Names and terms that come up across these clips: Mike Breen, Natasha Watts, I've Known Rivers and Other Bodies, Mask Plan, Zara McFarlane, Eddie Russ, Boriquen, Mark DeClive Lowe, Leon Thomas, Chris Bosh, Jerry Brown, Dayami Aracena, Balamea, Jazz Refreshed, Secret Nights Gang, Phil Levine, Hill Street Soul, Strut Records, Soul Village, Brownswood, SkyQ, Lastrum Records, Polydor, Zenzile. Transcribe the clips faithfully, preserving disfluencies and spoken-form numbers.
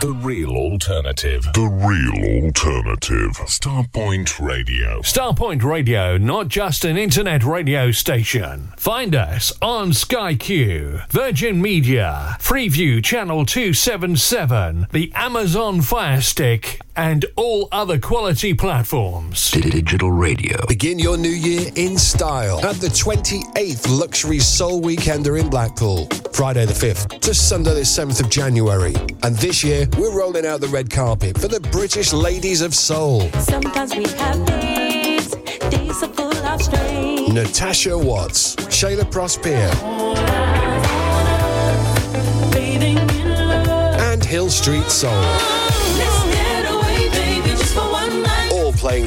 The real alternative. The real alternative. Starpoint Radio. Starpoint Radio, not just an internet radio station. Find us on SkyQ, Virgin Media, Freeview Channel two seventy-seven, the Amazon Fire Stick, and all other quality platforms. Digital radio. Begin your new year in style at the twenty-eighth Luxury Soul Weekender in Blackpool, Friday the fifth to Sunday the seventh of January. And this year, we're rolling out the red carpet for the British Ladies of Soul. Sometimes we have days, days are full of strain. Natasha Watts, Shayla Prosper, and Hill Street Soul. Let's get away, baby, just for one night. All playing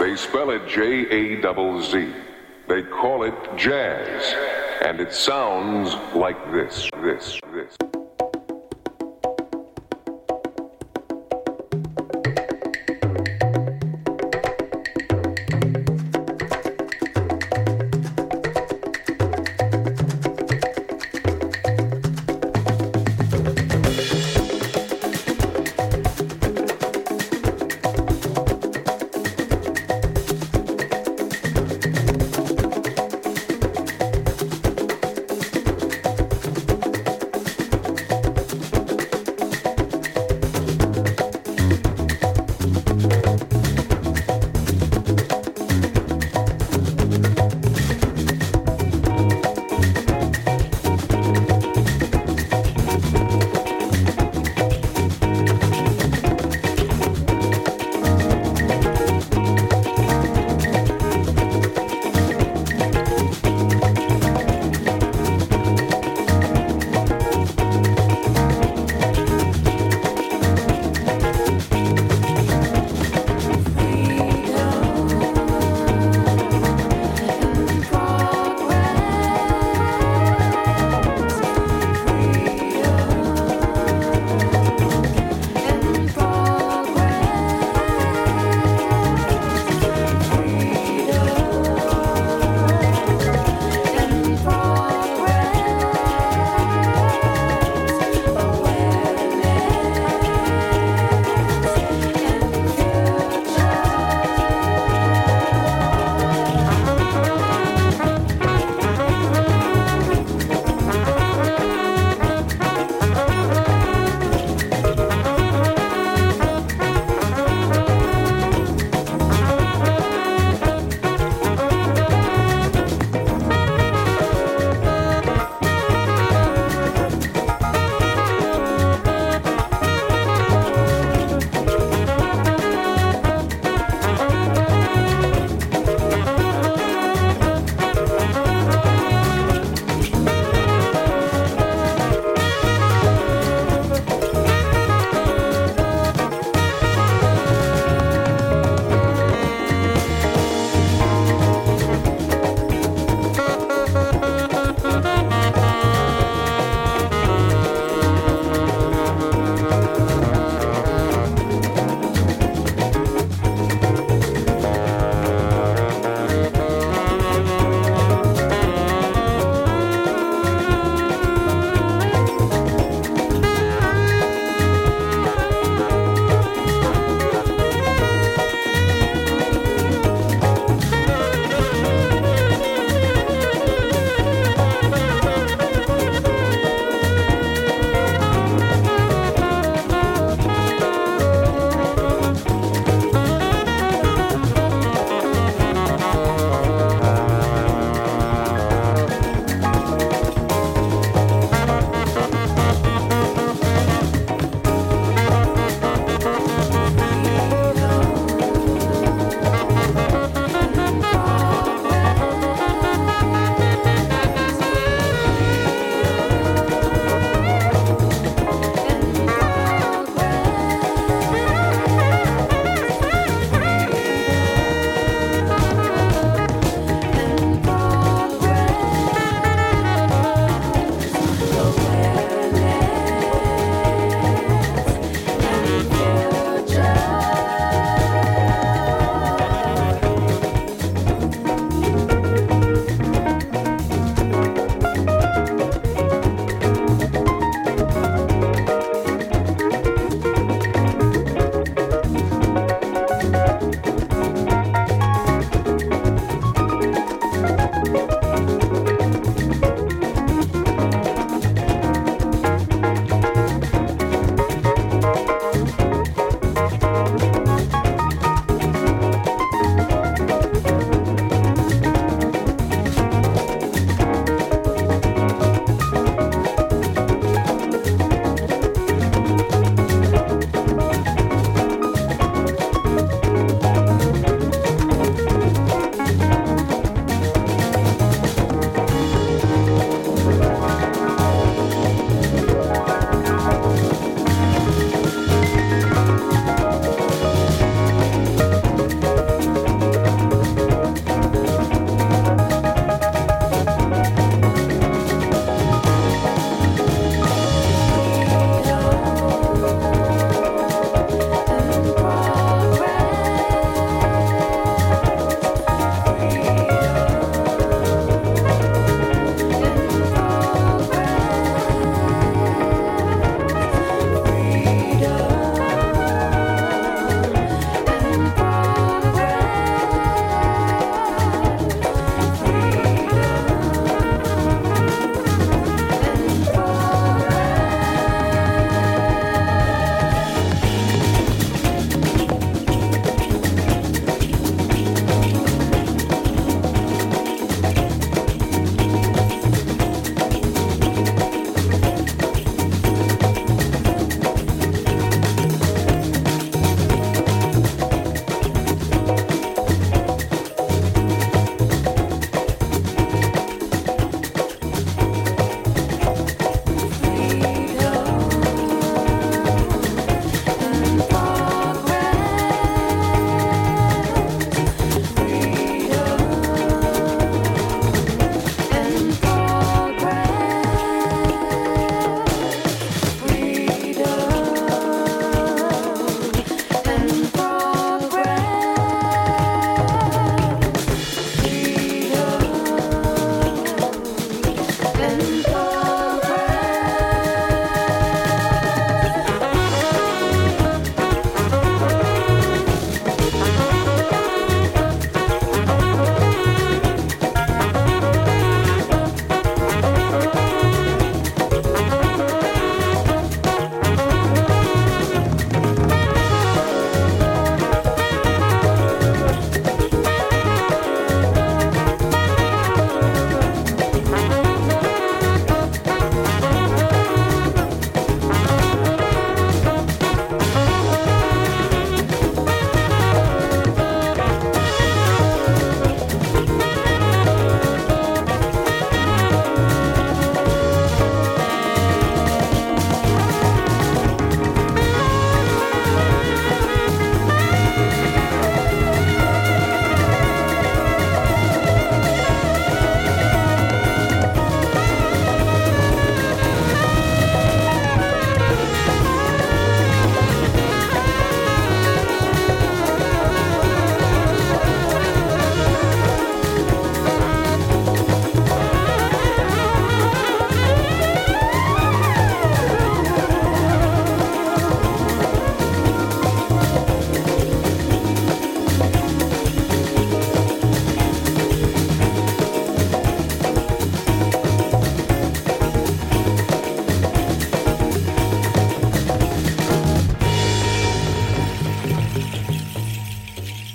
They spell it J A Z Z. They call it jazz. And it sounds like this, this, this.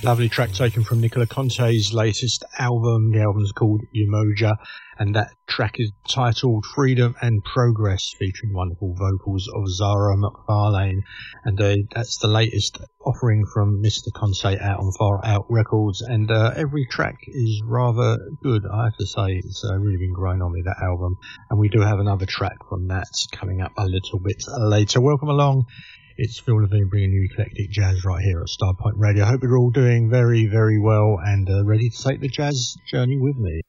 lovely track taken from Nicola Conte's latest album. The album's called Umoja, and that track is titled Freedom and Progress, featuring wonderful vocals of Zara McFarlane. And uh, that's the latest offering from Mister Conte out on Far Out Records. And uh, every track is rather good, I have to say. It's uh, really been growing on me, that album. And we do have another track from that coming up a little bit later. Welcome along. It's Phil Levine bringing you eclectic jazz right here at Starpoint Radio. I hope you're all doing very, very well and uh, ready to take the jazz journey with me.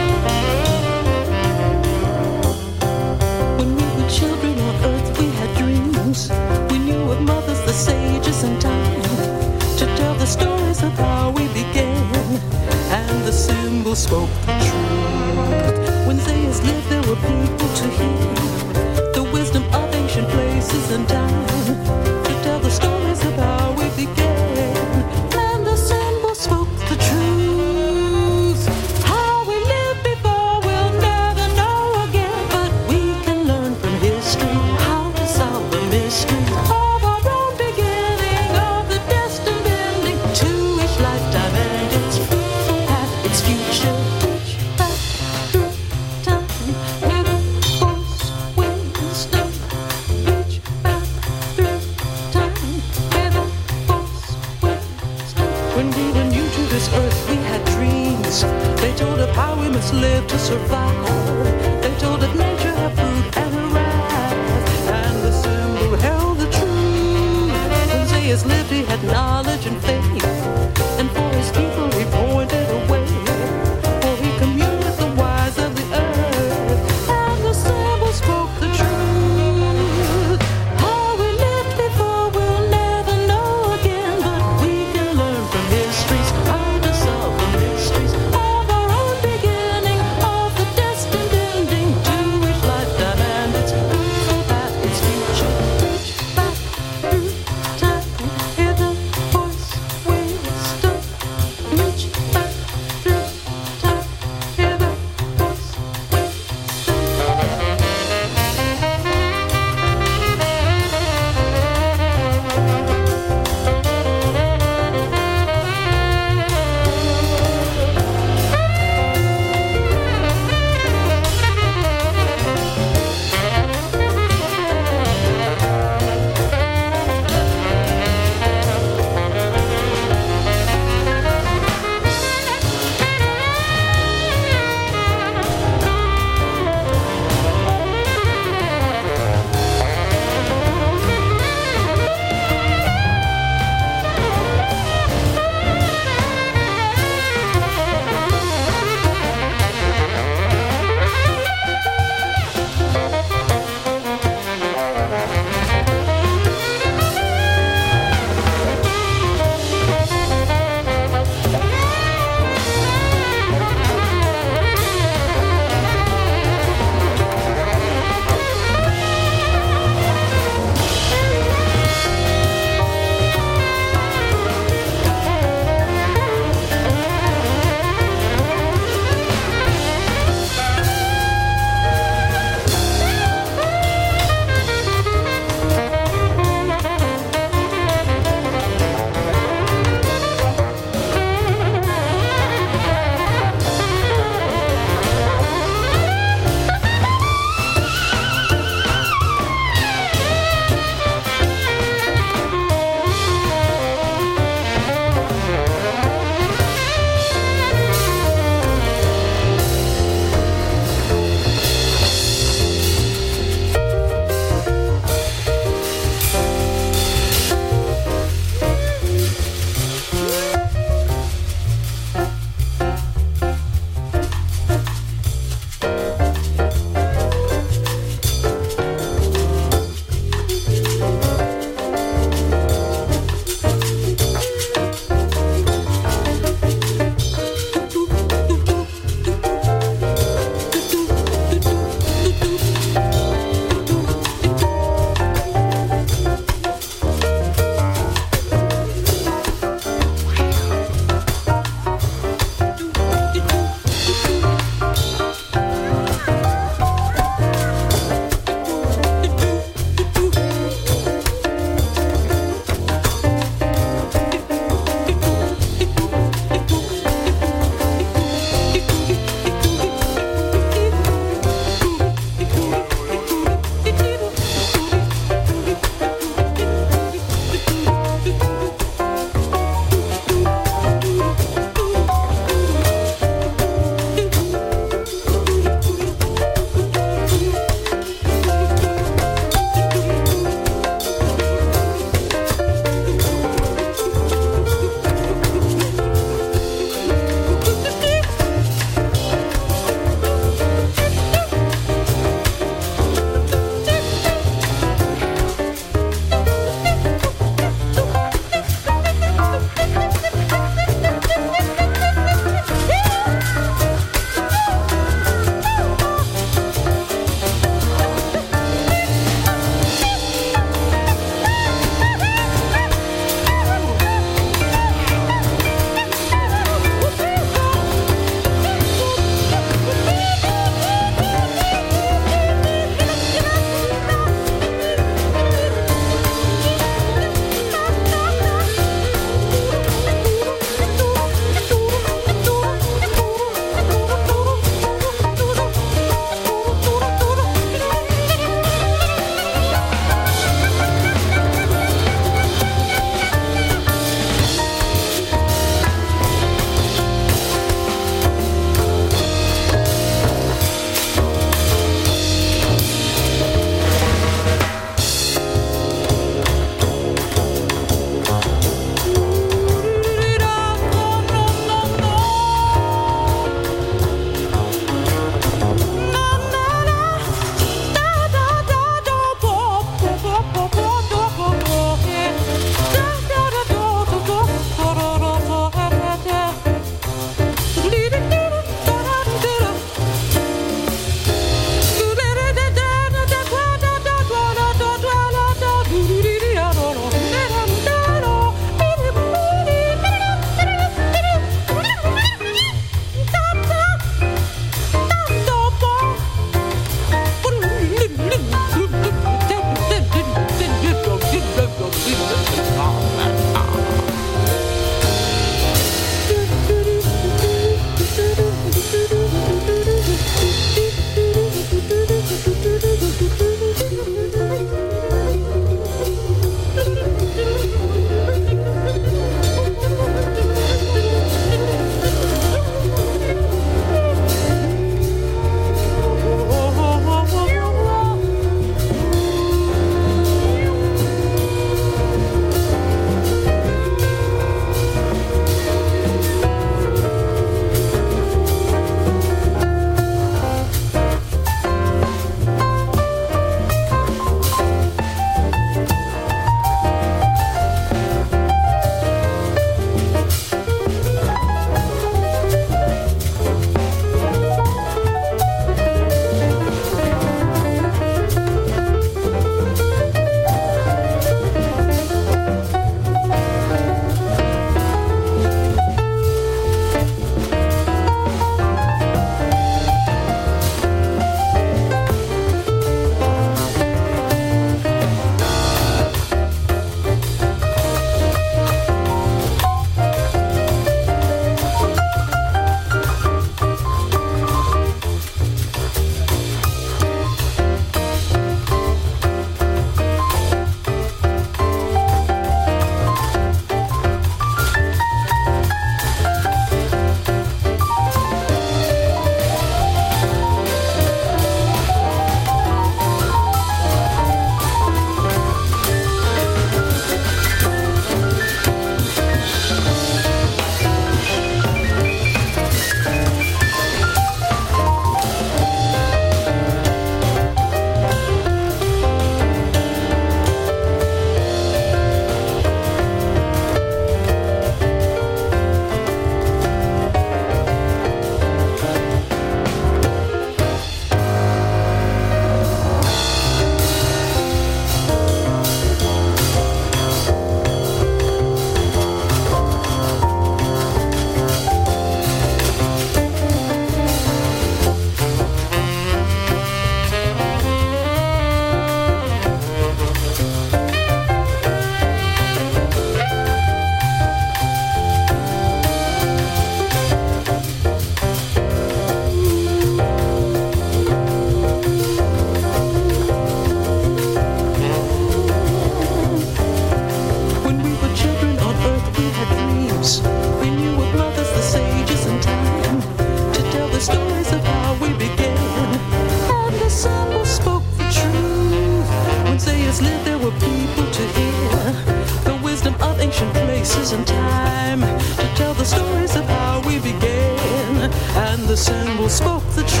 the symbol spoke the truth.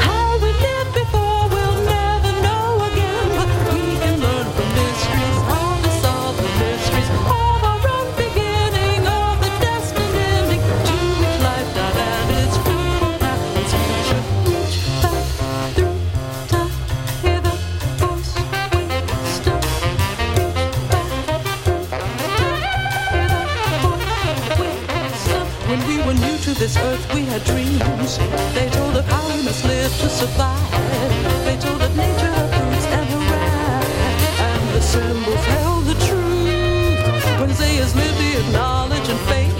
How we lived before we'll never know again, but we can learn from mysteries, how to solve the mysteries of our own beginning, of the destined ending, to each lifetime and its future path, its future reach back through time, hear the voice we stop, reach back through time, hear the voice we stop. When we were new to this earth, we had dreams. They told us how we must live to survive. They told us nature, her roots, and her wrath. And the symbols held the truth. When Zayas lived, he had knowledge and faith.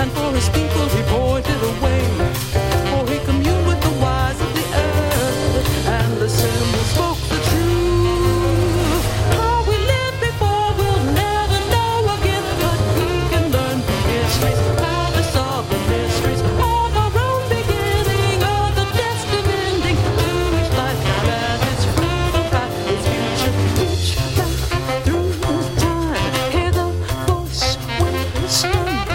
And for his people, he pointed a way. For he communed with the wise of the earth. And the symbols spoke the truth. How we lived before, we'll never know again. But we can learn from history. How to solve the mysteries of our own beginning, of the destined ending, to each lifetime and its fruit and pride, its future, reach back through time, hear the voice we stand.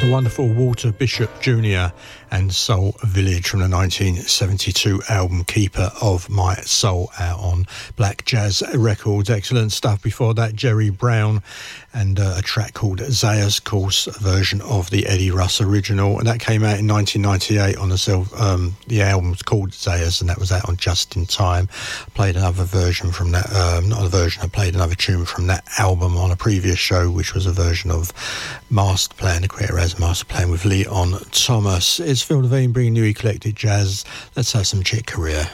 the wonderful Walter Bishop Junior and Soul Village from the nineteen seventy-two album Keeper of My Soul, out on Black Jazz Records. Excellent stuff. Before that, Jerry Brown and uh, a track called Zayas, course version of the Eddie Russ original, and that came out in nineteen ninety-eight on the self, um, the album's called Zayas, and that was out on Just in Time. I played another version from that, um, not a version, I played another tune from that album on a previous show, which was a version of Mask Plan, the Queer as Mask Plan with Leon Thomas. It's Phil Levine bringing new eclectic jazz. Let's have some Chick Corea.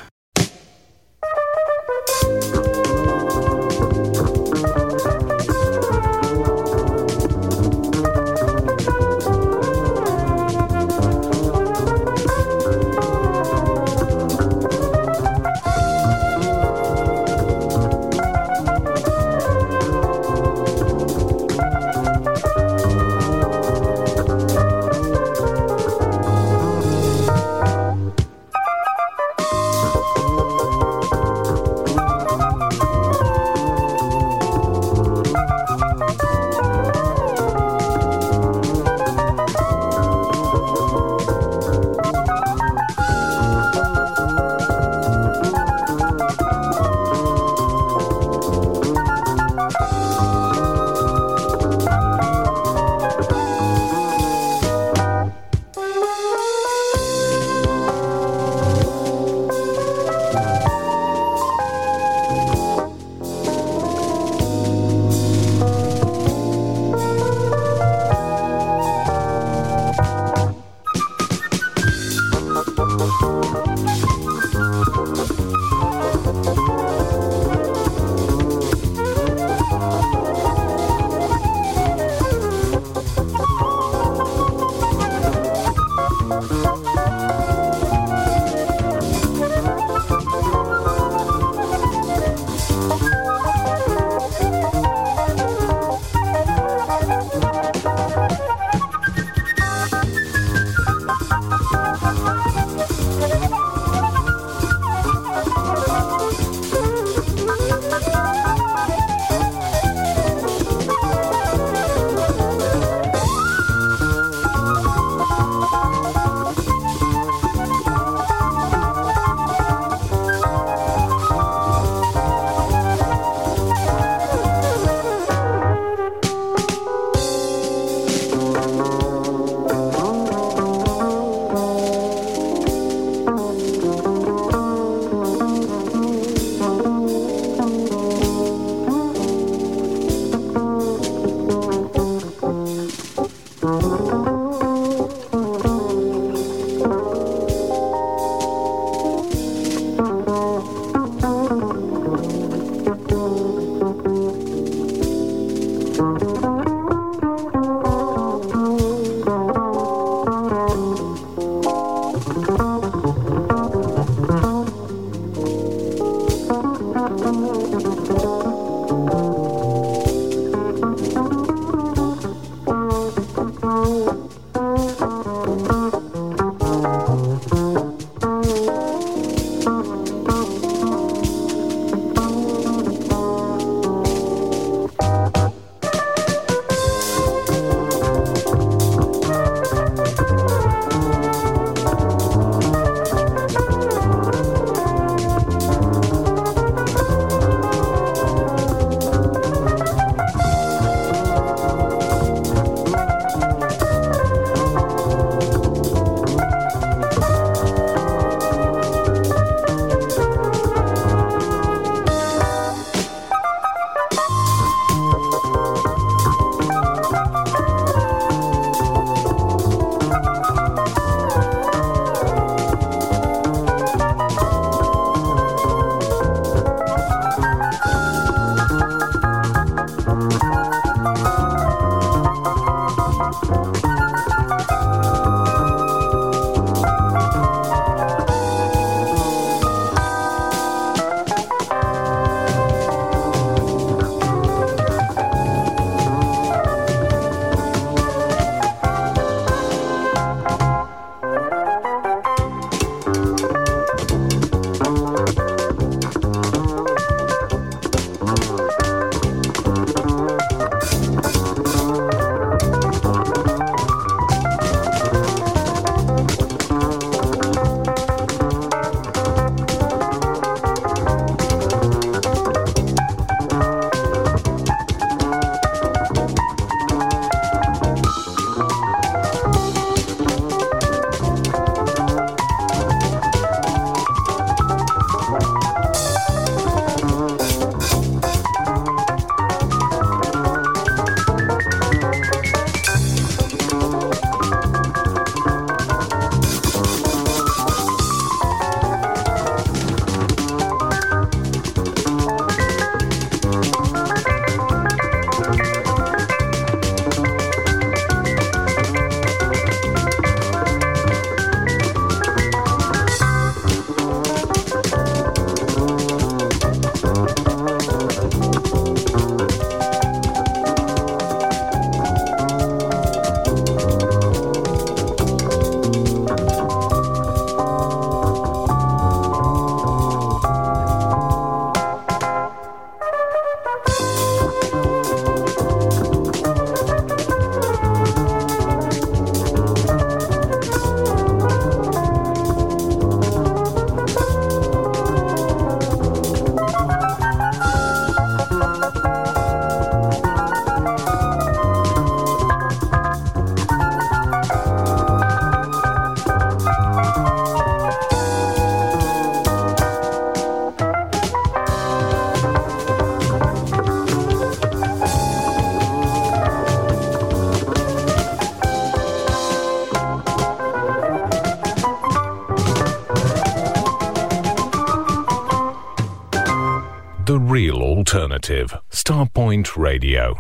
alternative. Starpoint Radio.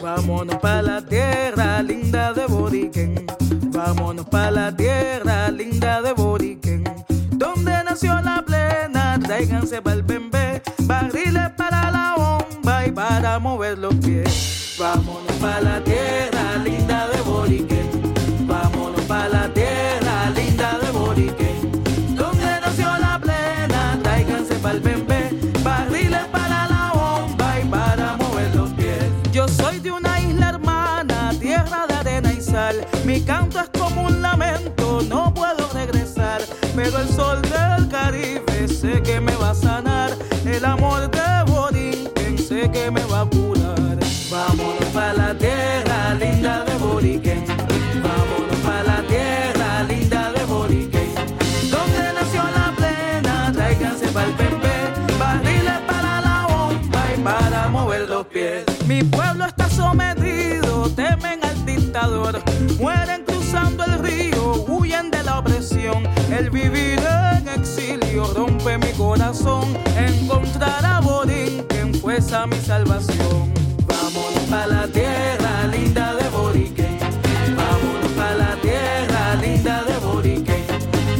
Vámonos pa' la tierra linda de Boriquen. Vámonos pa' la tierra linda de Boriquen. Donde nació la plena, tráiganse pa'l bembé. Barriles para la bomba y para mover los pies. Vámonos pa' la tierra linda de Boriquen. Vámonos pa' la tierra linda de Boriquen. Donde nació la plena, tráiganse pa'l bembé. Barriles para la bomba y para mover los pies. Yo soy de una isla hermana, tierra de arena y sal. Mi canto es como un lamento, no puedo regresar. Pero el sol del Caribe sé que me va a sanar. El amor de Boriquen sé que me va a curar. Vámonos pa' la tierra linda de Boriquen. Vámonos pa' la tierra linda de Boriquen. Donde nació la plena, tráiganse pa'l pempé. Barriles para la bomba y para mover los pies. Mi pueblo está sometido, temen al dictador. Mueren cruzando el río, huyen de la opresión. El vivir en exilio rompe mi corazón. Encontrar a Boriquen fue esa mi salvación. Vámonos pa' la tierra linda de Boriquen. Vámonos pa' la tierra linda de Boriquen.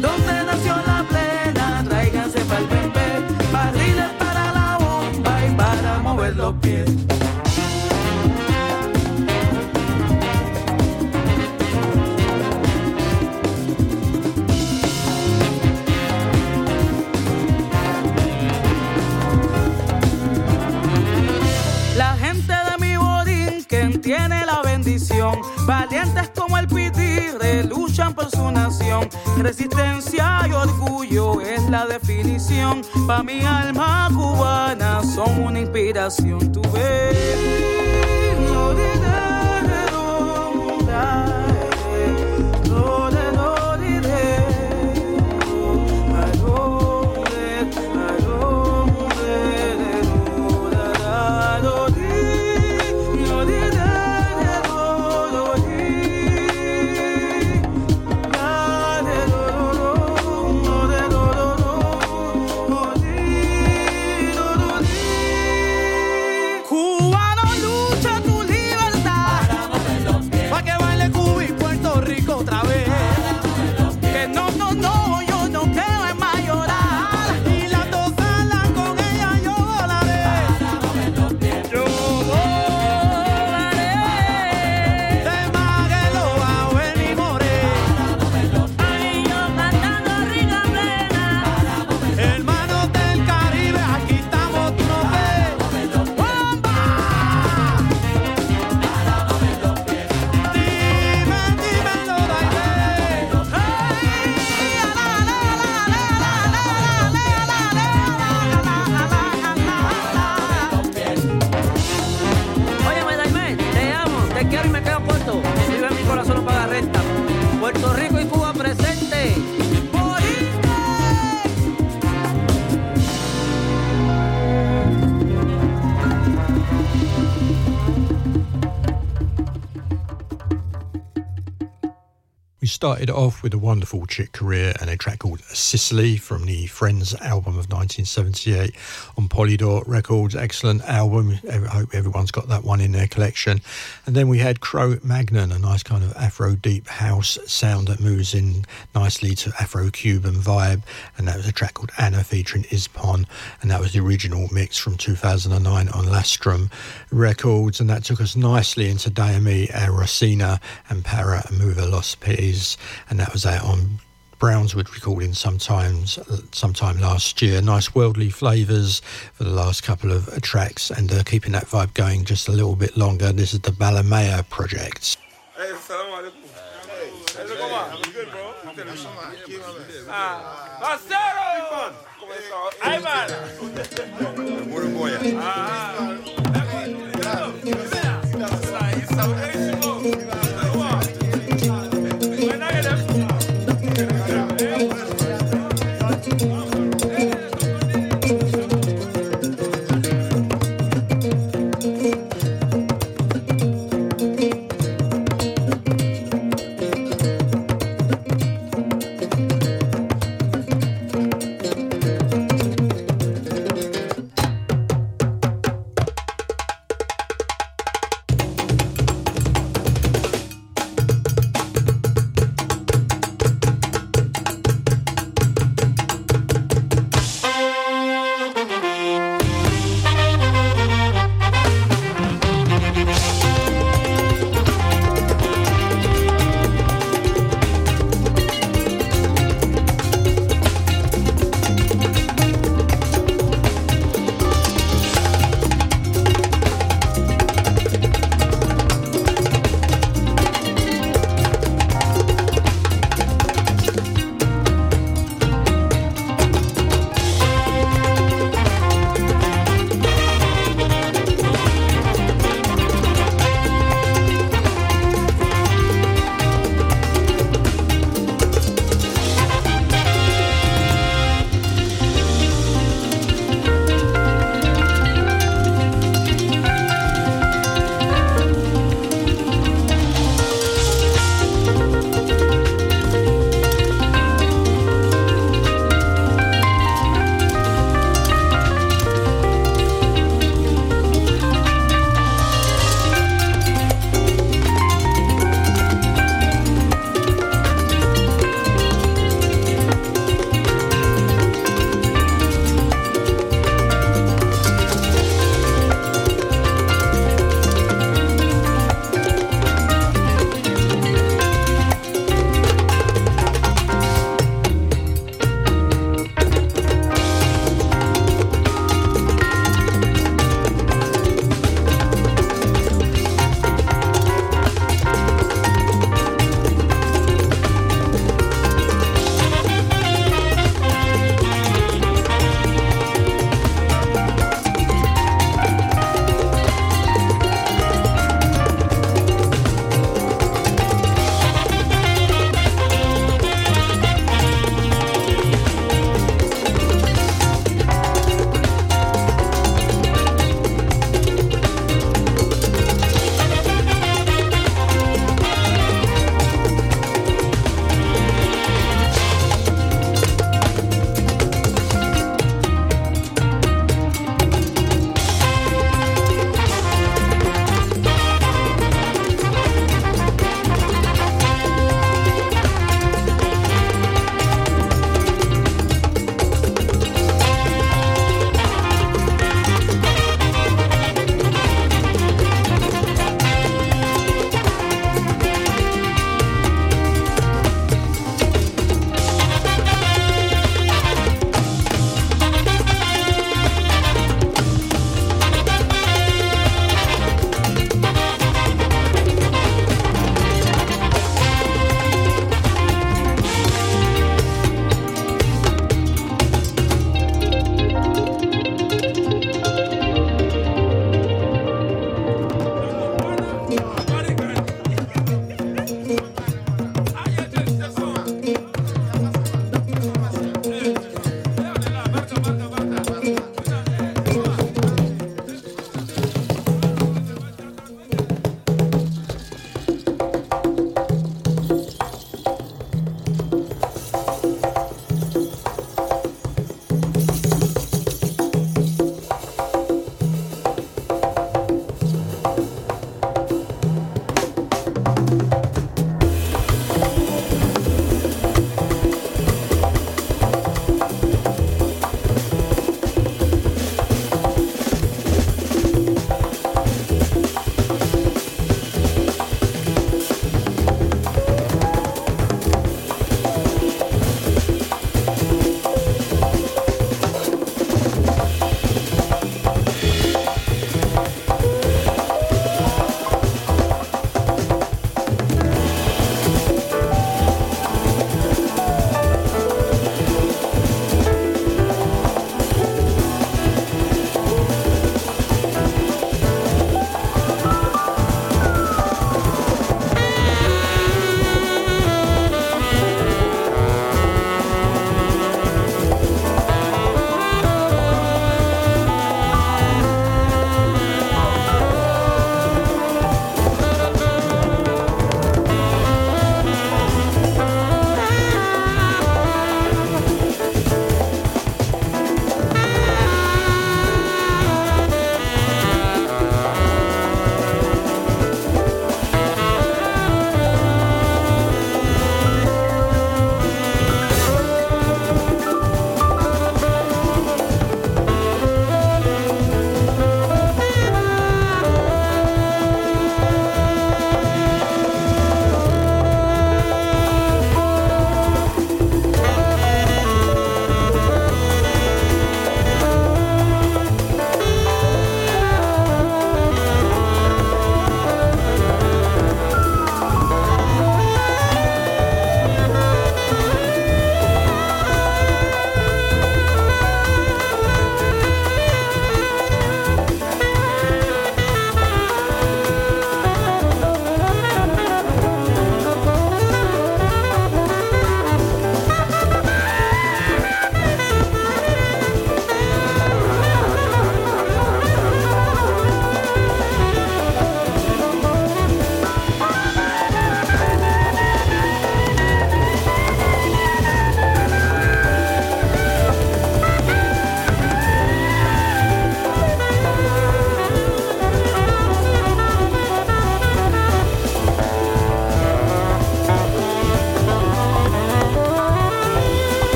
Donde nació la plena, tráiganse pa'l pempé. Barriles para la bomba y para mover los pies. Tiene la bendición, valientes como el pitirre, luchan por su nación. Resistencia y orgullo es la definición. Pa' mi alma cubana son una inspiración. Tú ves, no diré nunca. Started off with a wonderful Chick Corea and a track called Sicily from the Friends album of nineteen seventy-eight on Polydor Records. Excellent album. I hope everyone's got that one in their collection. And then we had Crow Magnon, a nice kind of Afro deep house sound that moves in nicely to Afro Cuban vibe. And that was a track called Anna featuring Ispon. And that was the original mix from two thousand nine on Lastrum Records. And that took us nicely into Dayami Aracena and Para Mover Los Pies. And that was out on Brownswood recording sometimes sometime last year. Nice worldly flavours for the last couple of tracks, and uh, keeping that vibe going just a little bit longer. This is the Balamea project. Hey, assalamu alaikum. Hey, how's it going? I'm good, bro. I'm good. Ah, Ivan.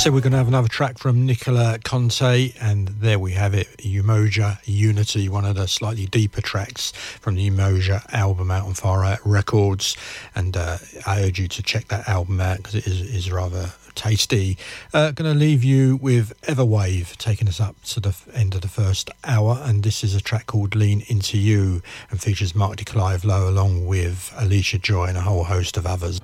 So we're going to have another track from Nicola Conte, and there we have it, Umoja Unity, one of the slightly deeper tracks from the Umoja album out on Far Out Records, and uh, I urge you to check that album out because it is, is rather tasty. Uh, going to leave you with Everwave, taking us up to the end of the first hour, and this is a track called Lean Into You and features Mark DeClive Lowe along with Alicia Joy and a whole host of others.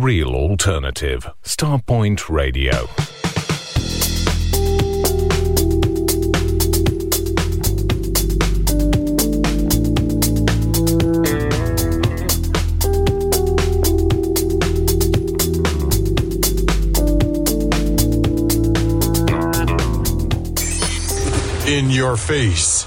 Real alternative. Starpoint Radio. in your face,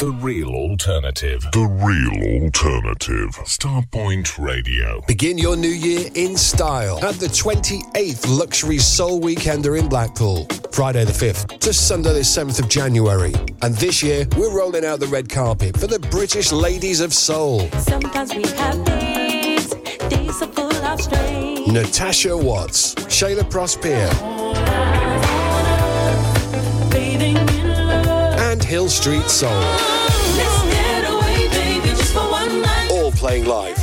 The real alternative. The real alternative. Starpoint Radio. Begin your new year in style at the twenty-eighth Luxury Soul Weekender in Blackpool. Friday the fifth to Sunday the seventh of January. And this year, we're rolling out the red carpet for the British Ladies of Soul. Sometimes we have days, days are full of strain. Natasha Watts, Shayla Prosper, and Hill Street Soul. Away, baby, just for one night. All playing live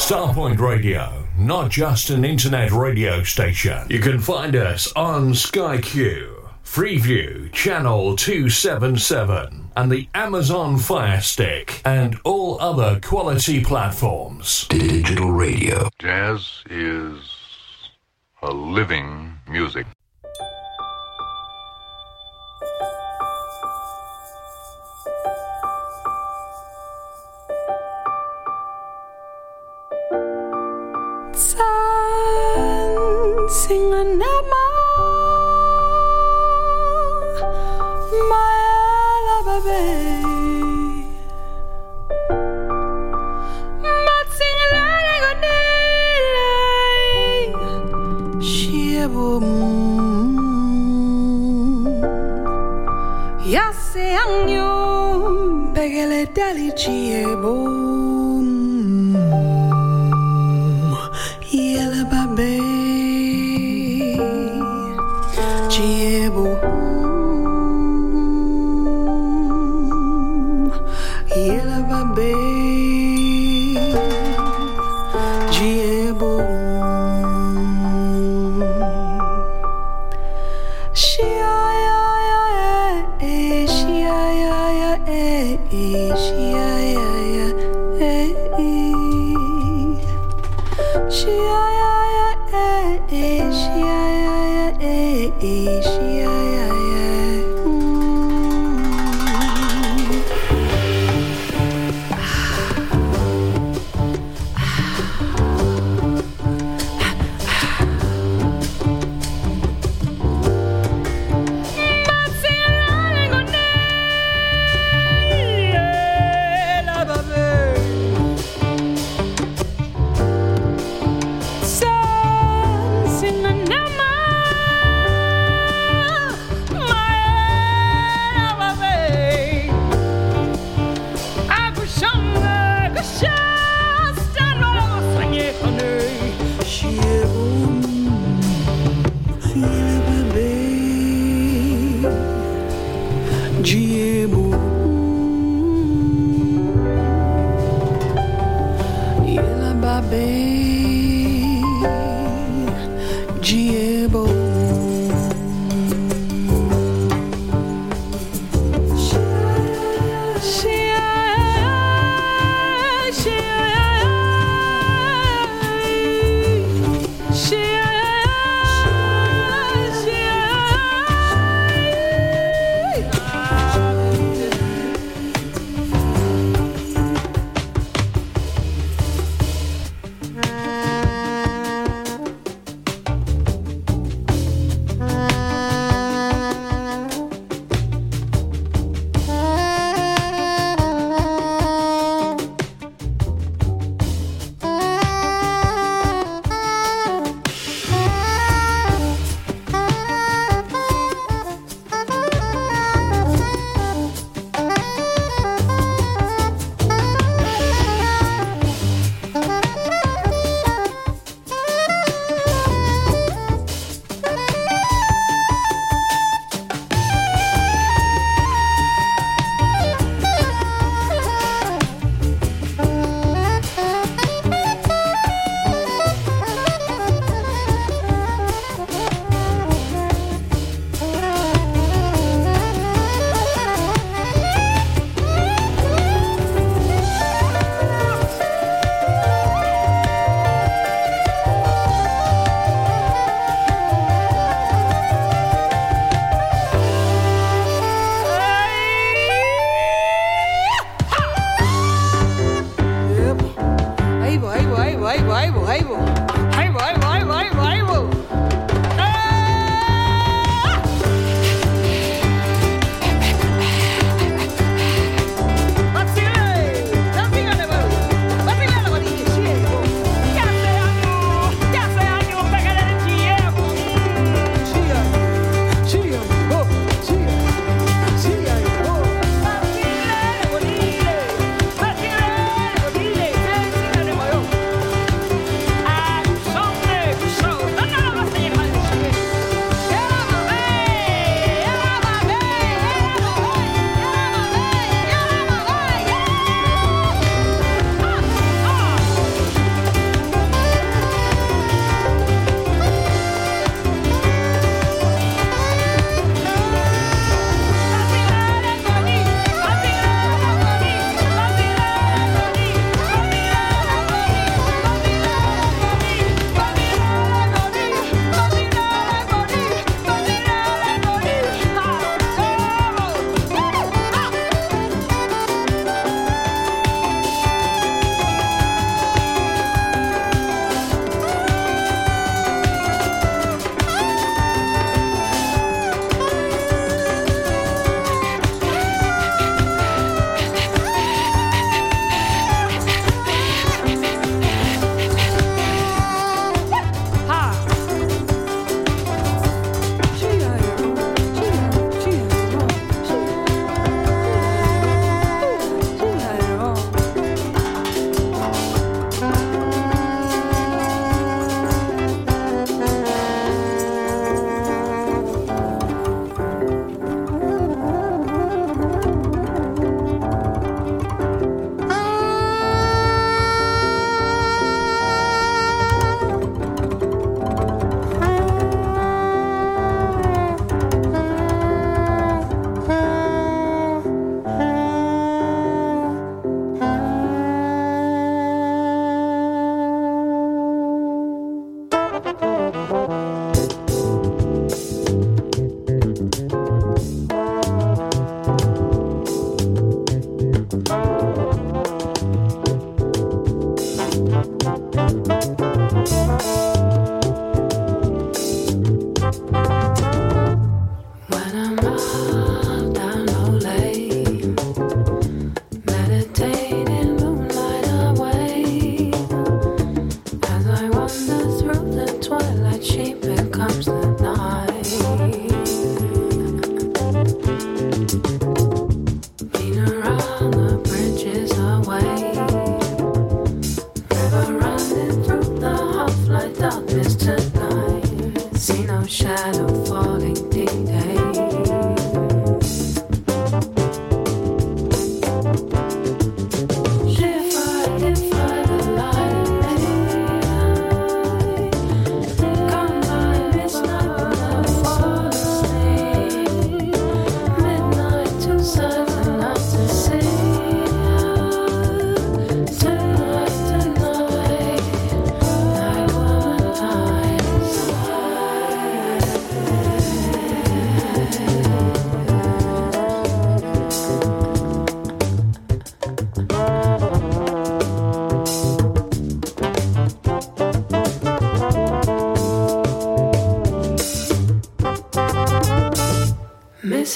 Starpoint Radio, not just an internet radio station. You can find us on SkyQ, Freeview, Channel two seventy-seven, and the Amazon Fire Stick, and all other quality platforms. Digital radio. Jazz is a living music. Sun singing at my, my lullaby. But singing like a good day, she a woman. Yes, I'm you, begele dali she a woman.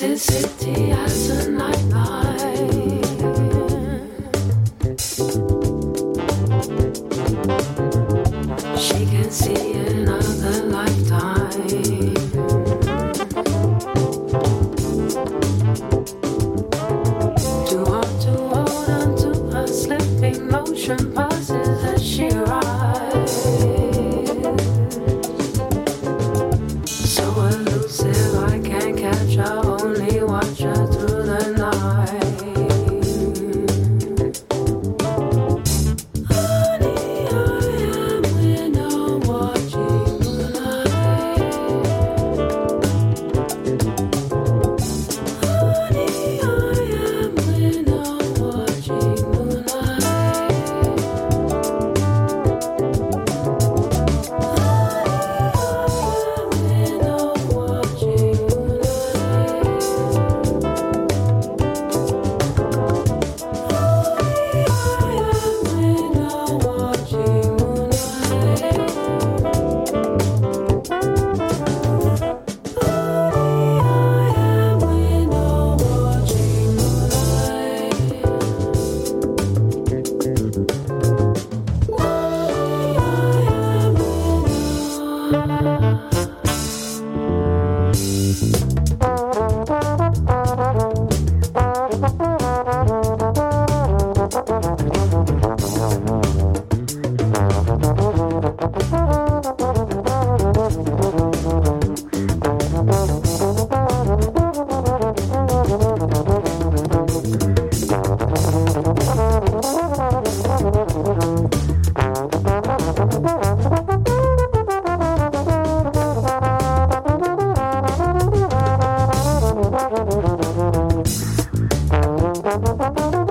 elasticity as a nightlight. She can see another lifetime. Too hard to hold on to her slipping motion passes as she rides. Bye.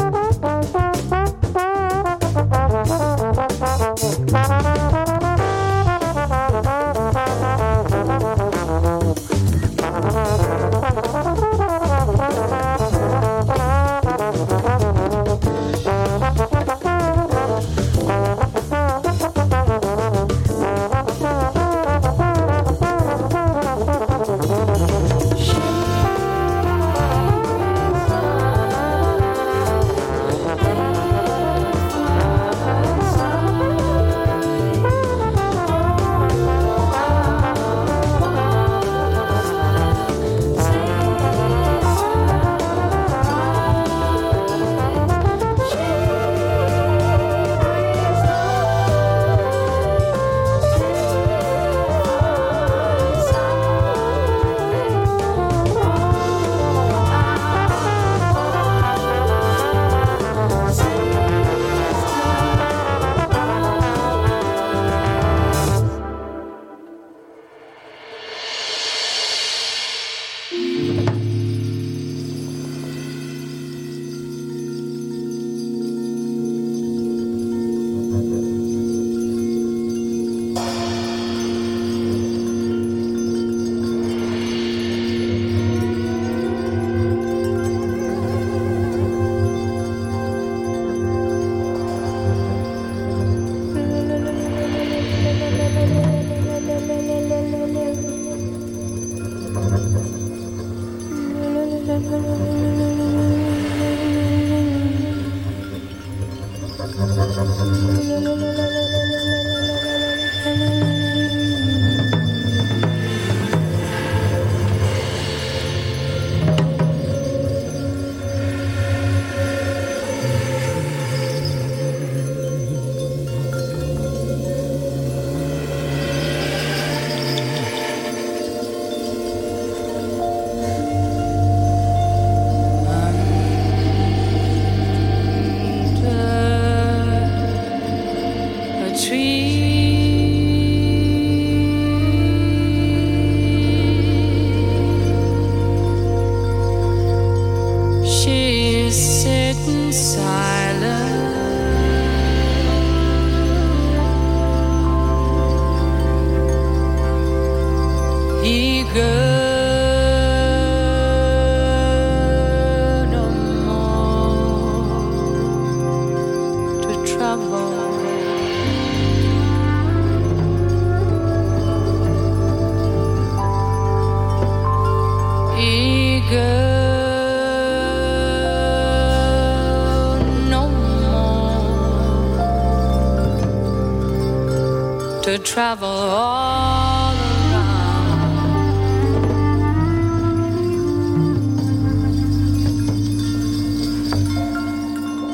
could travel all around.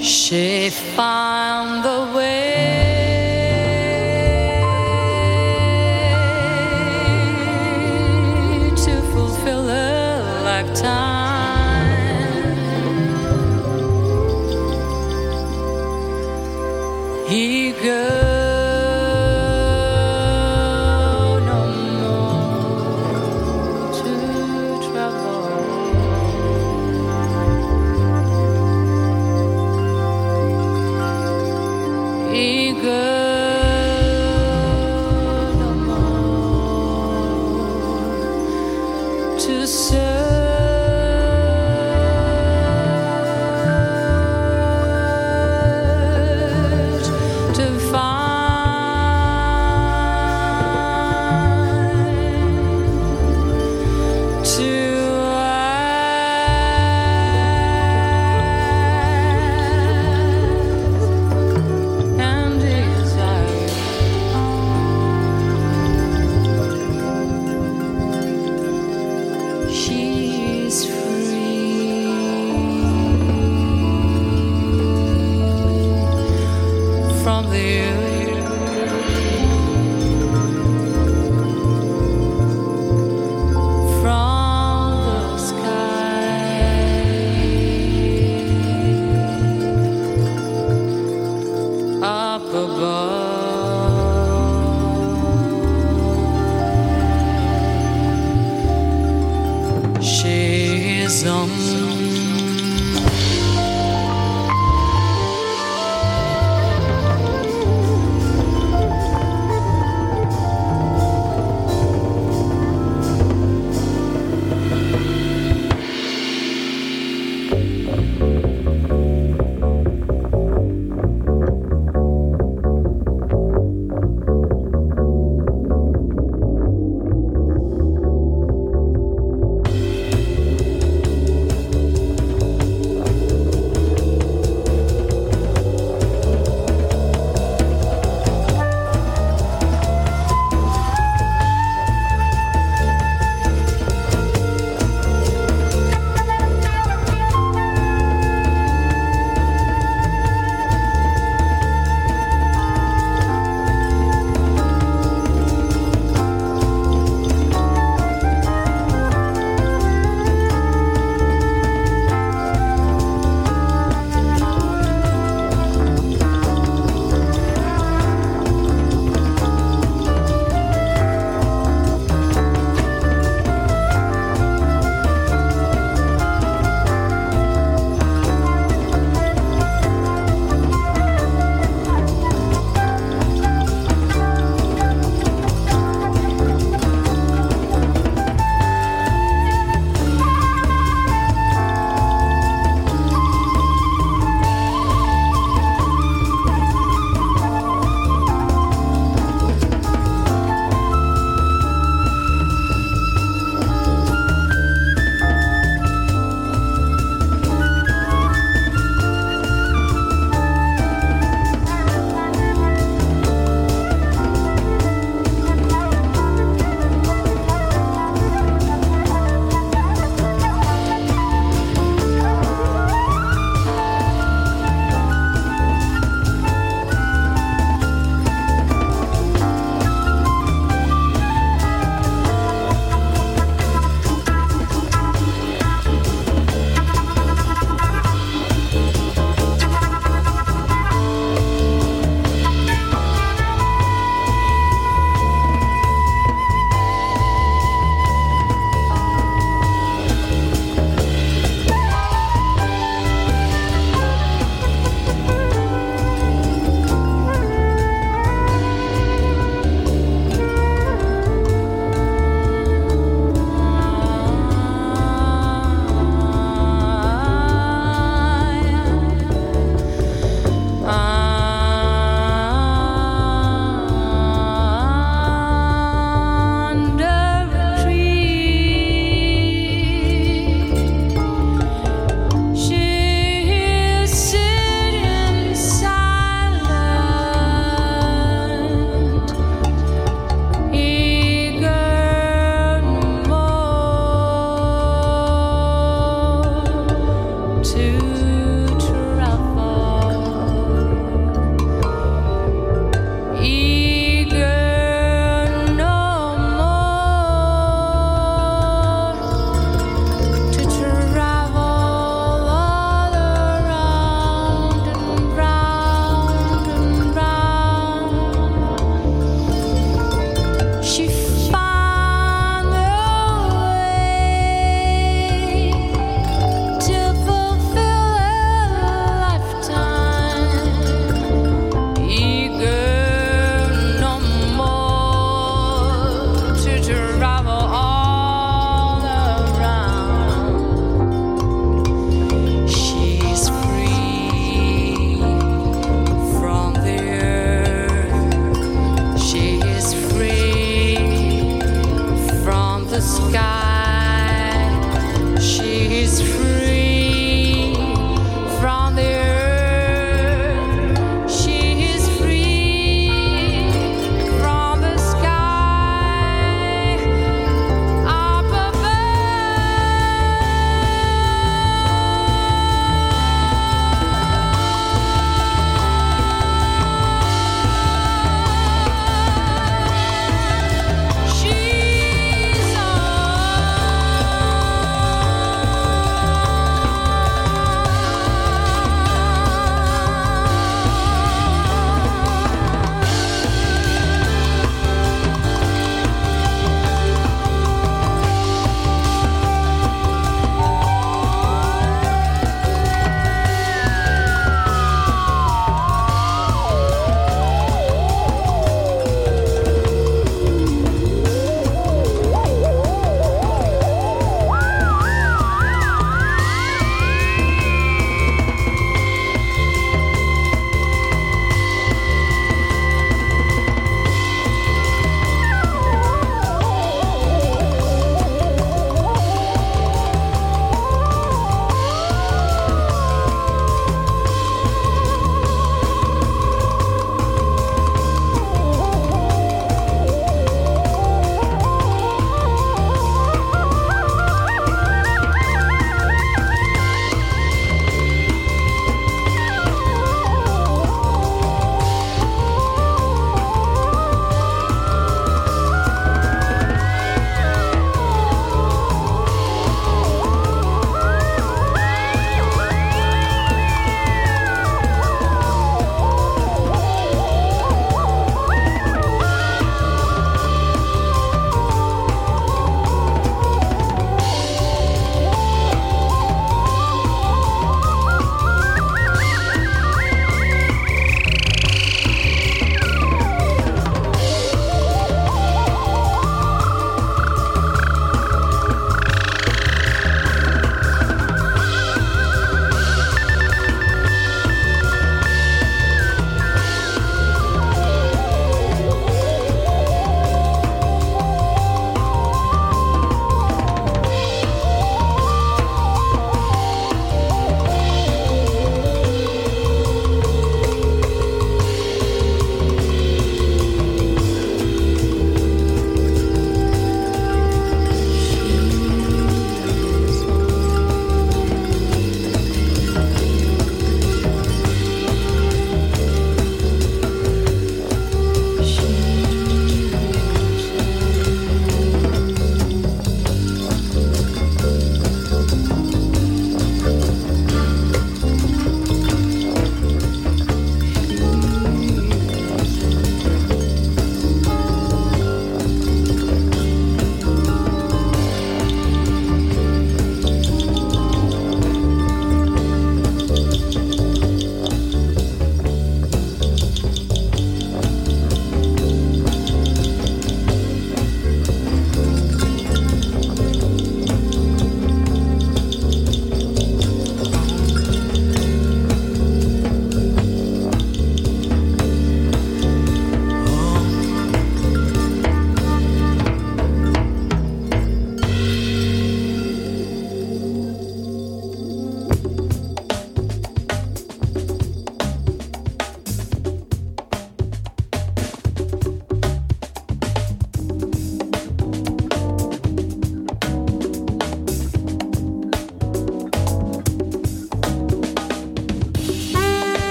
She found the way. Time he goes. Some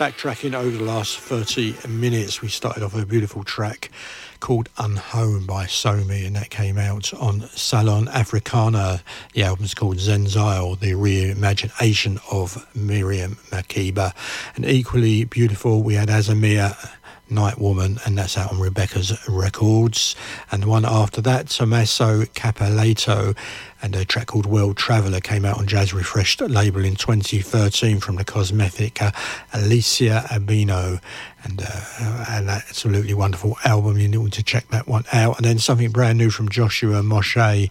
backtracking over the last thirty minutes. We started off with a beautiful track called Unhome by Somi, and that came out on Salon Africana. The album's called Zenzile, the reimagination of Miriam Makeba. And equally beautiful, we had Azamia, Night Woman, and that's out on Rebecca's Records. And the one after that, Tommaso Capaleto, and a track called World Traveller, came out on Jazz Refreshed label in twenty thirteen from the Cosmetica, Alicia Albino, and uh, an absolutely wonderful album. You need to check that one out. And then something brand new from Joshua Moshe,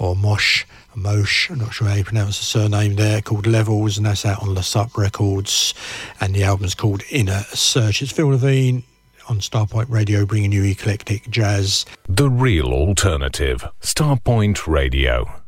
or Mosh, Mosh, I'm not sure how you pronounce the surname there, called Levels, and that's out on Lasup Records, and the album's called Inner Search. It's Phil Levine on Starpoint Radio, bringing you eclectic jazz. The real alternative, Starpoint Radio.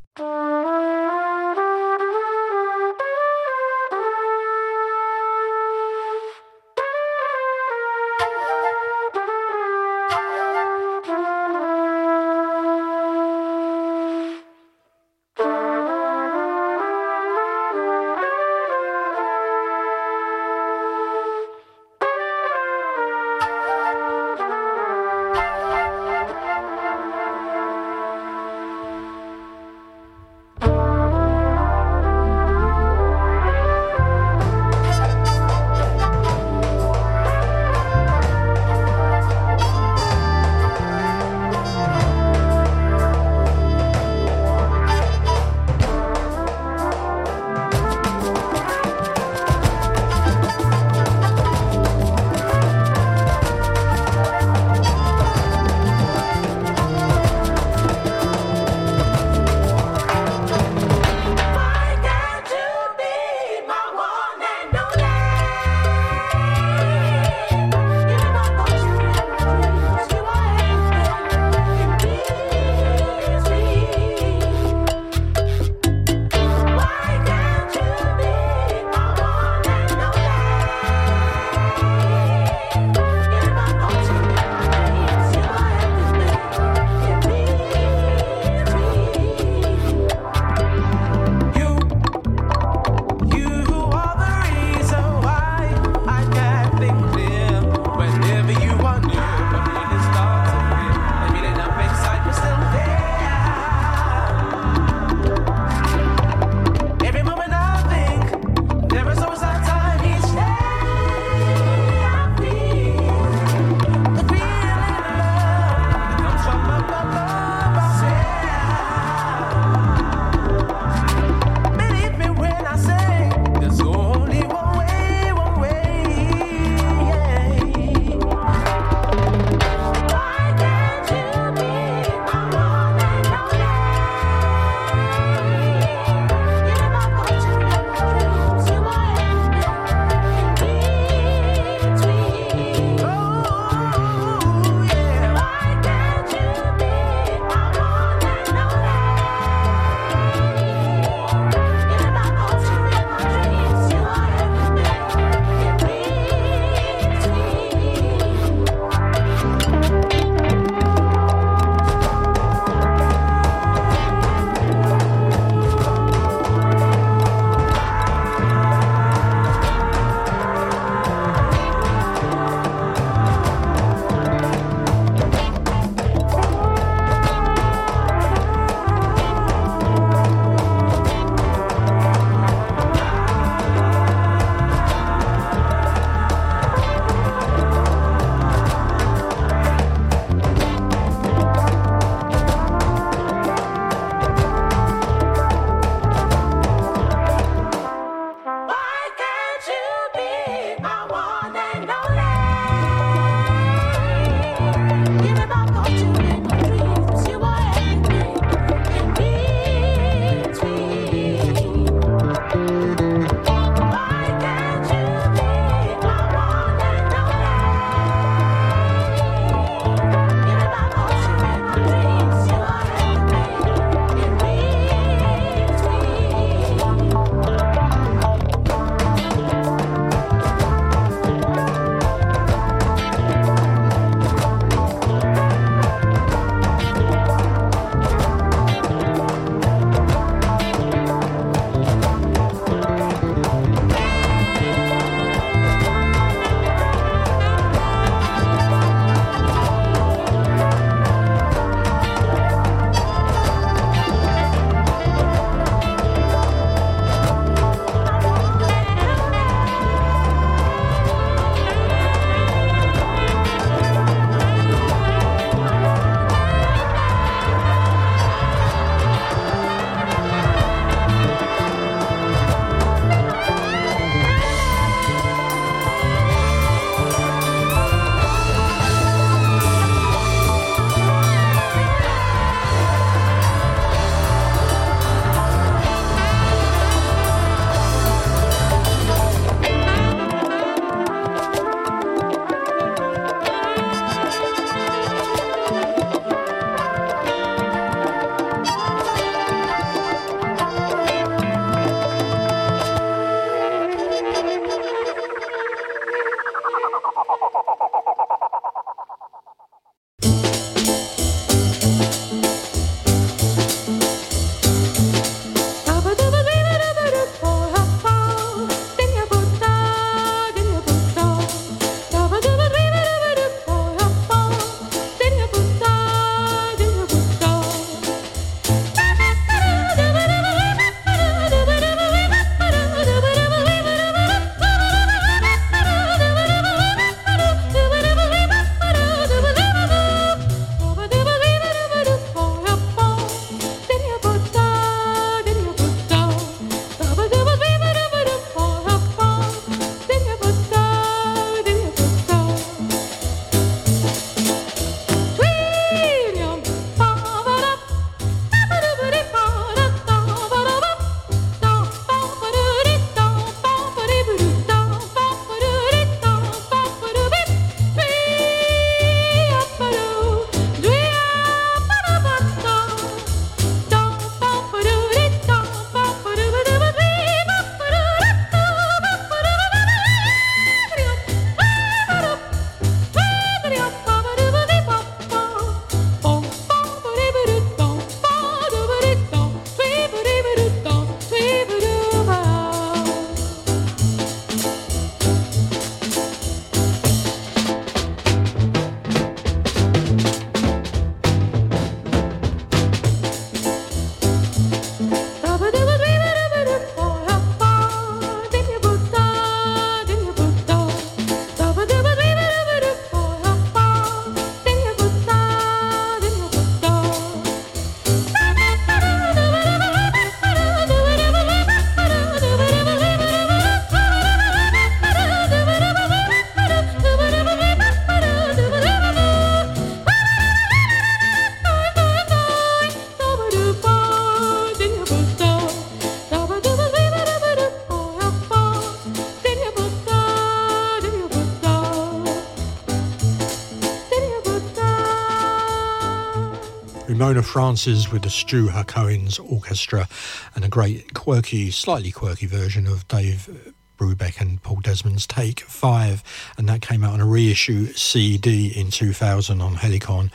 Nona Francis with the Stu Hacohen's Orchestra and a great quirky, slightly quirky version of Dave Brubeck and Paul Desmond's Take Five, and that came out on a reissue C D in two thousand on Helicon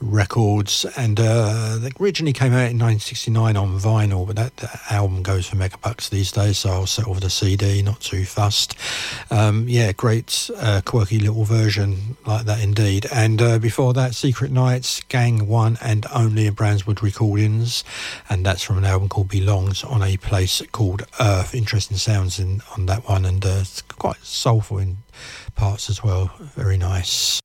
Records, and uh, that originally came out in nineteen sixty-nine on vinyl, but that, that album goes for megabucks these days, so I'll settle for the C D, not too fussed. Um, yeah, great uh, quirky little version like that indeed. And uh, before that, Secret Nights, Gang One and Only in Brownswood Recordings, and that's from an album called Belongs on a Place Called Earth. Interesting sounds in on that one, and uh, it's quite soulful in parts as well. Very nice.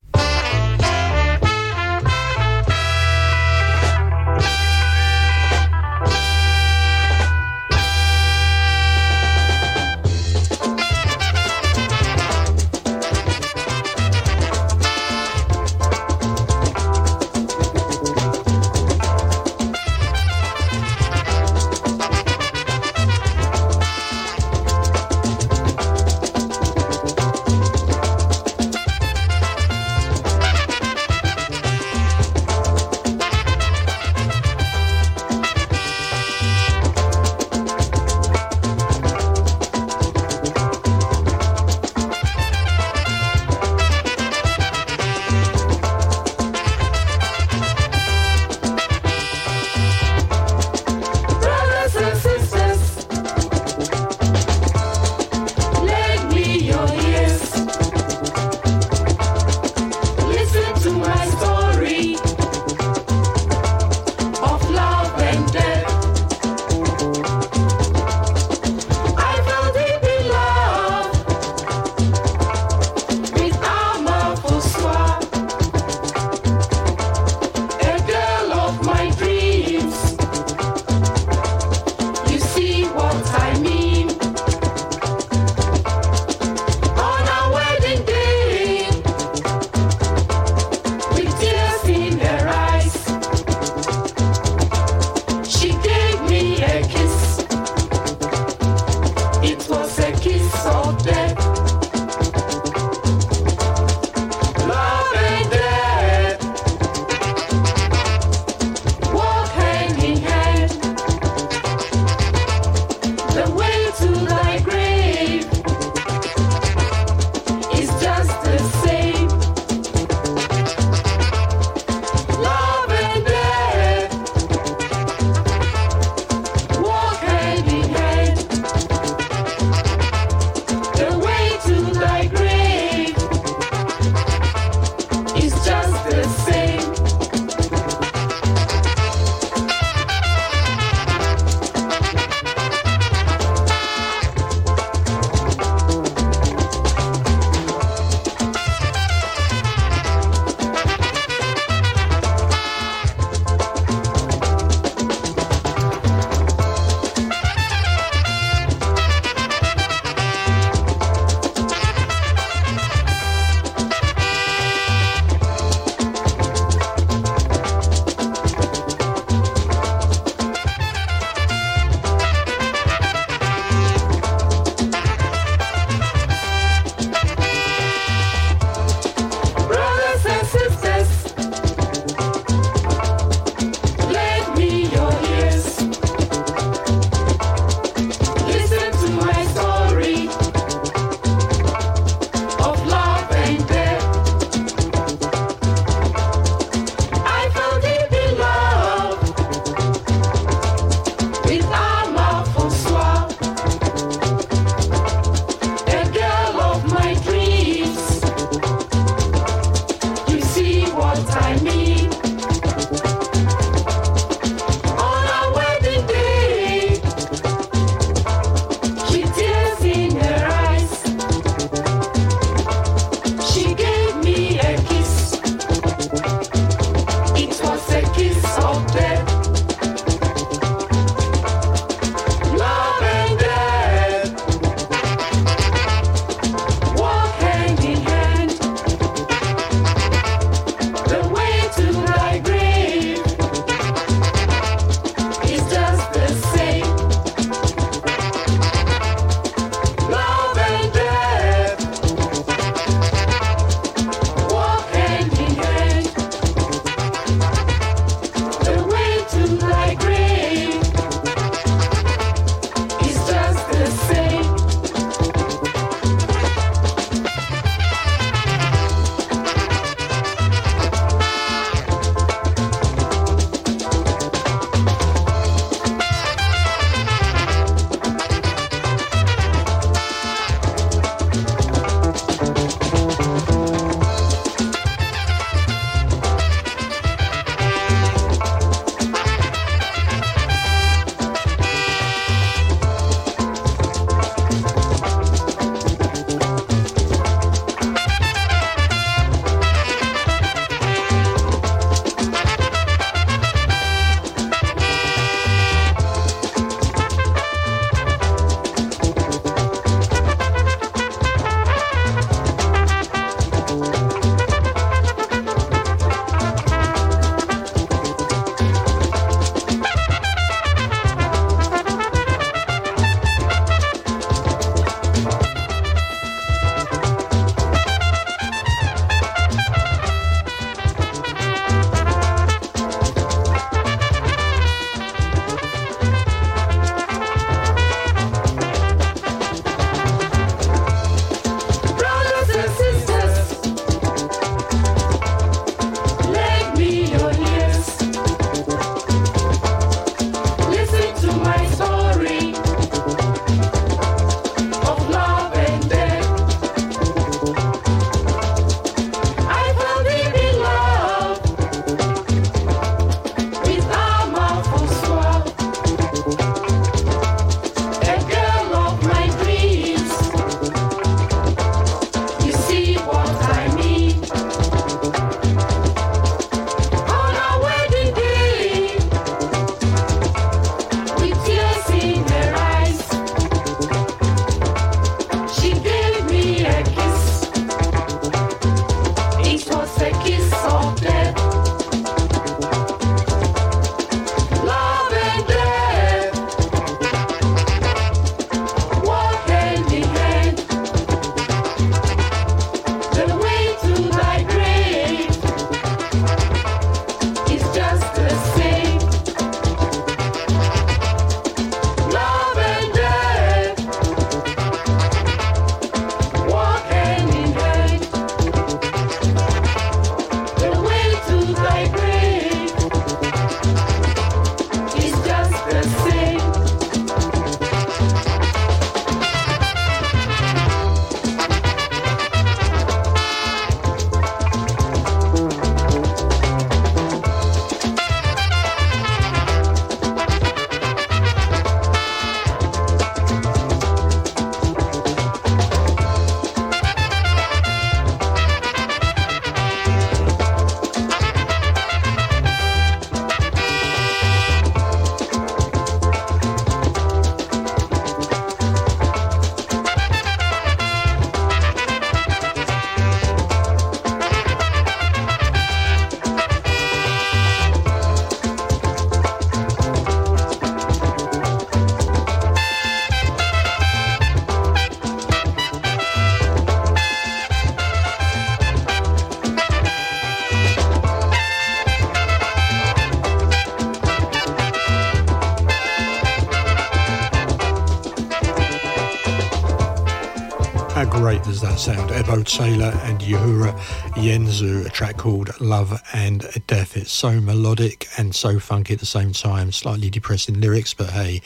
great does that sound? Ebo Taylor and Yuhura Yenzu, a track called Love and Death. It's so melodic and so funky at the same time, slightly depressing lyrics, but hey,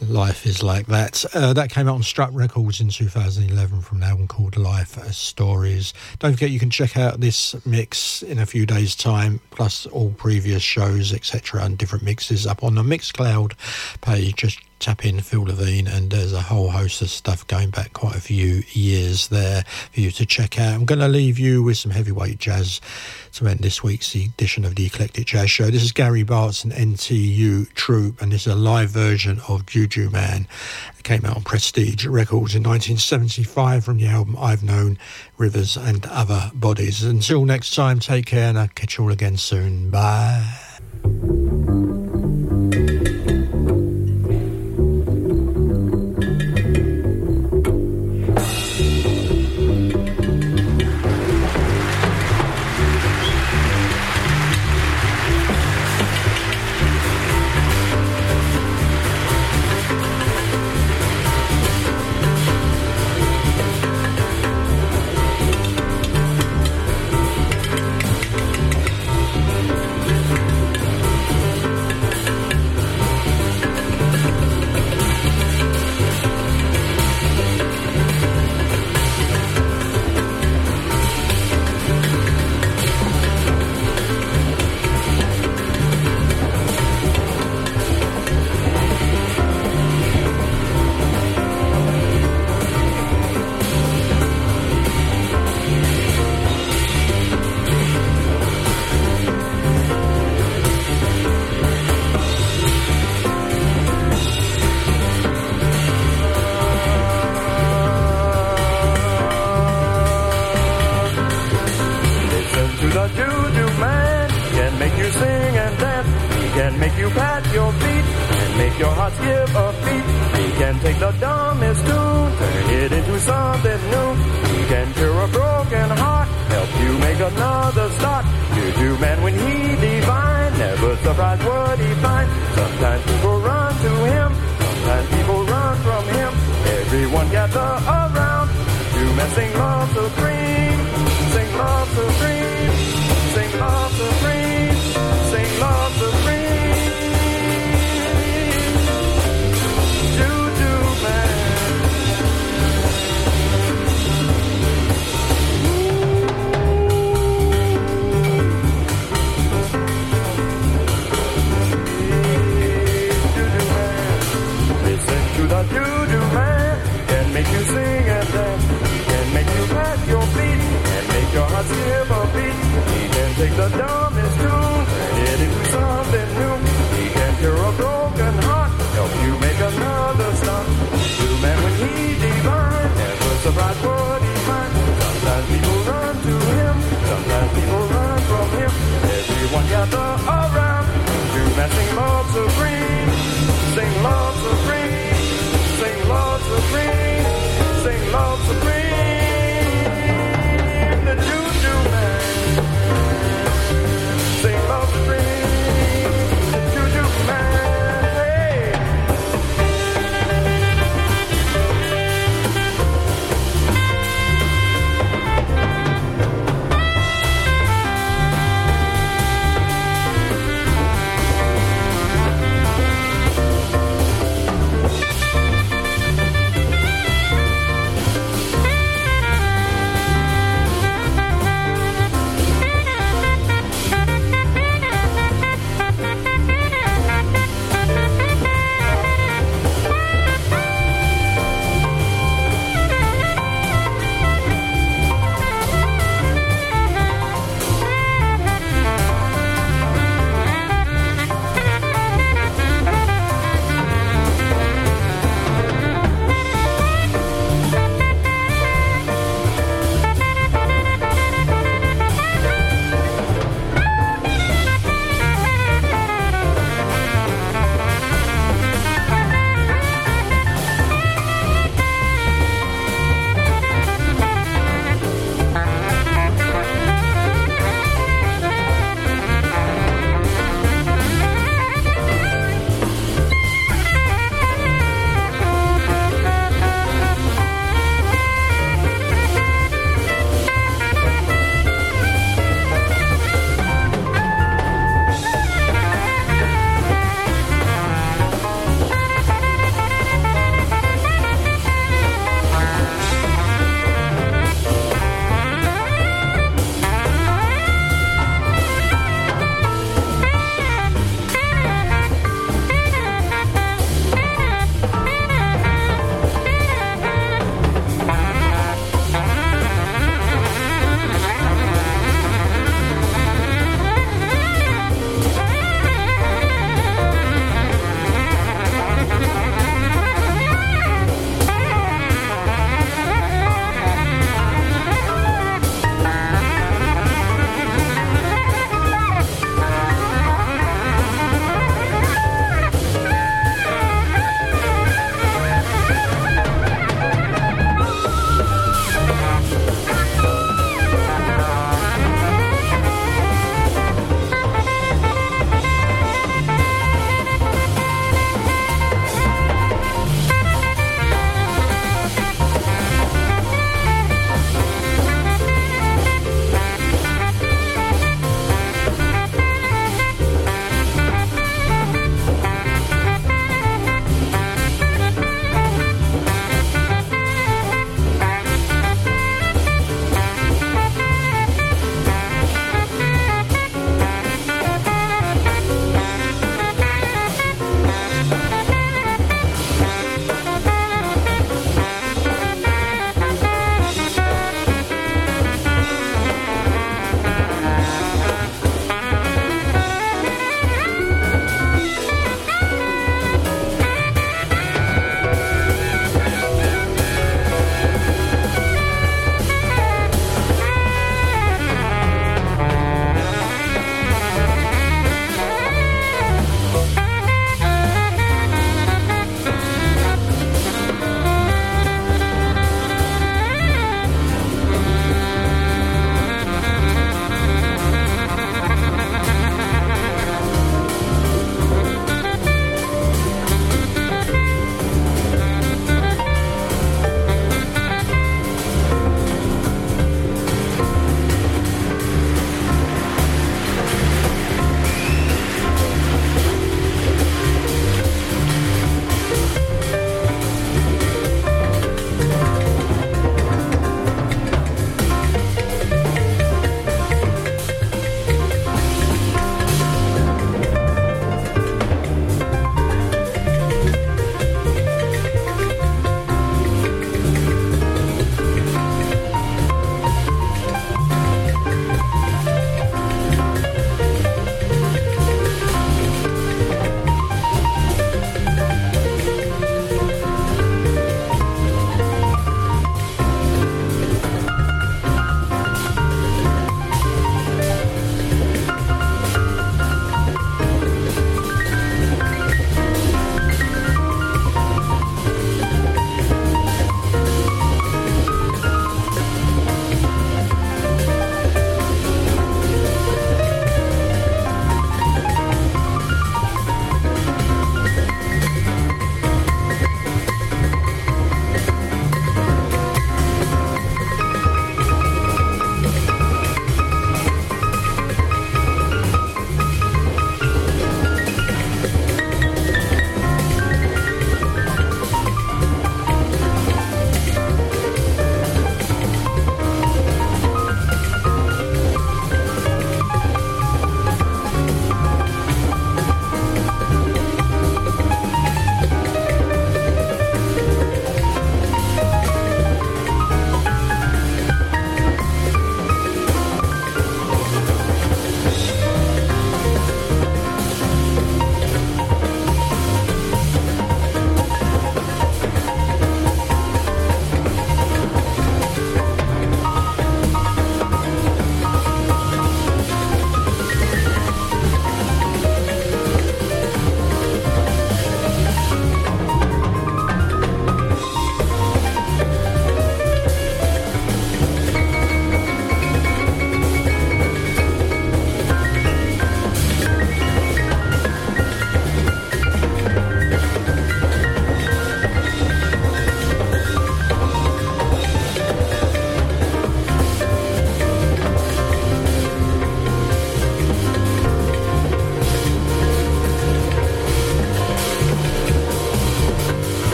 life is like that. Uh, that came out on Strut Records in two thousand eleven from an album called Life Stories. Don't forget you can check out this mix in a few days' time, plus all previous shows, et cetera, and different mixes up on the Mixcloud page. Just tap in Phil Levine and there's a whole host of stuff going back quite a few years there for you to check out. I'm going to leave you with some heavyweight jazz to end this week's edition of the Eclectic Jazz Show. This is Gary Bart's and N T U Troop, and this is a live version of Juju Man. It came out on Prestige Records in nineteen seventy-five from the album I've Known Rivers and Other Bodies. Until next time, take care and I'll catch you all again soon. Bye. Around, you messing love supreme, sing love supreme, sing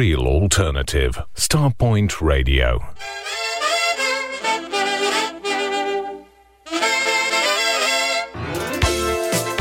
real alternative. Starpoint Radio.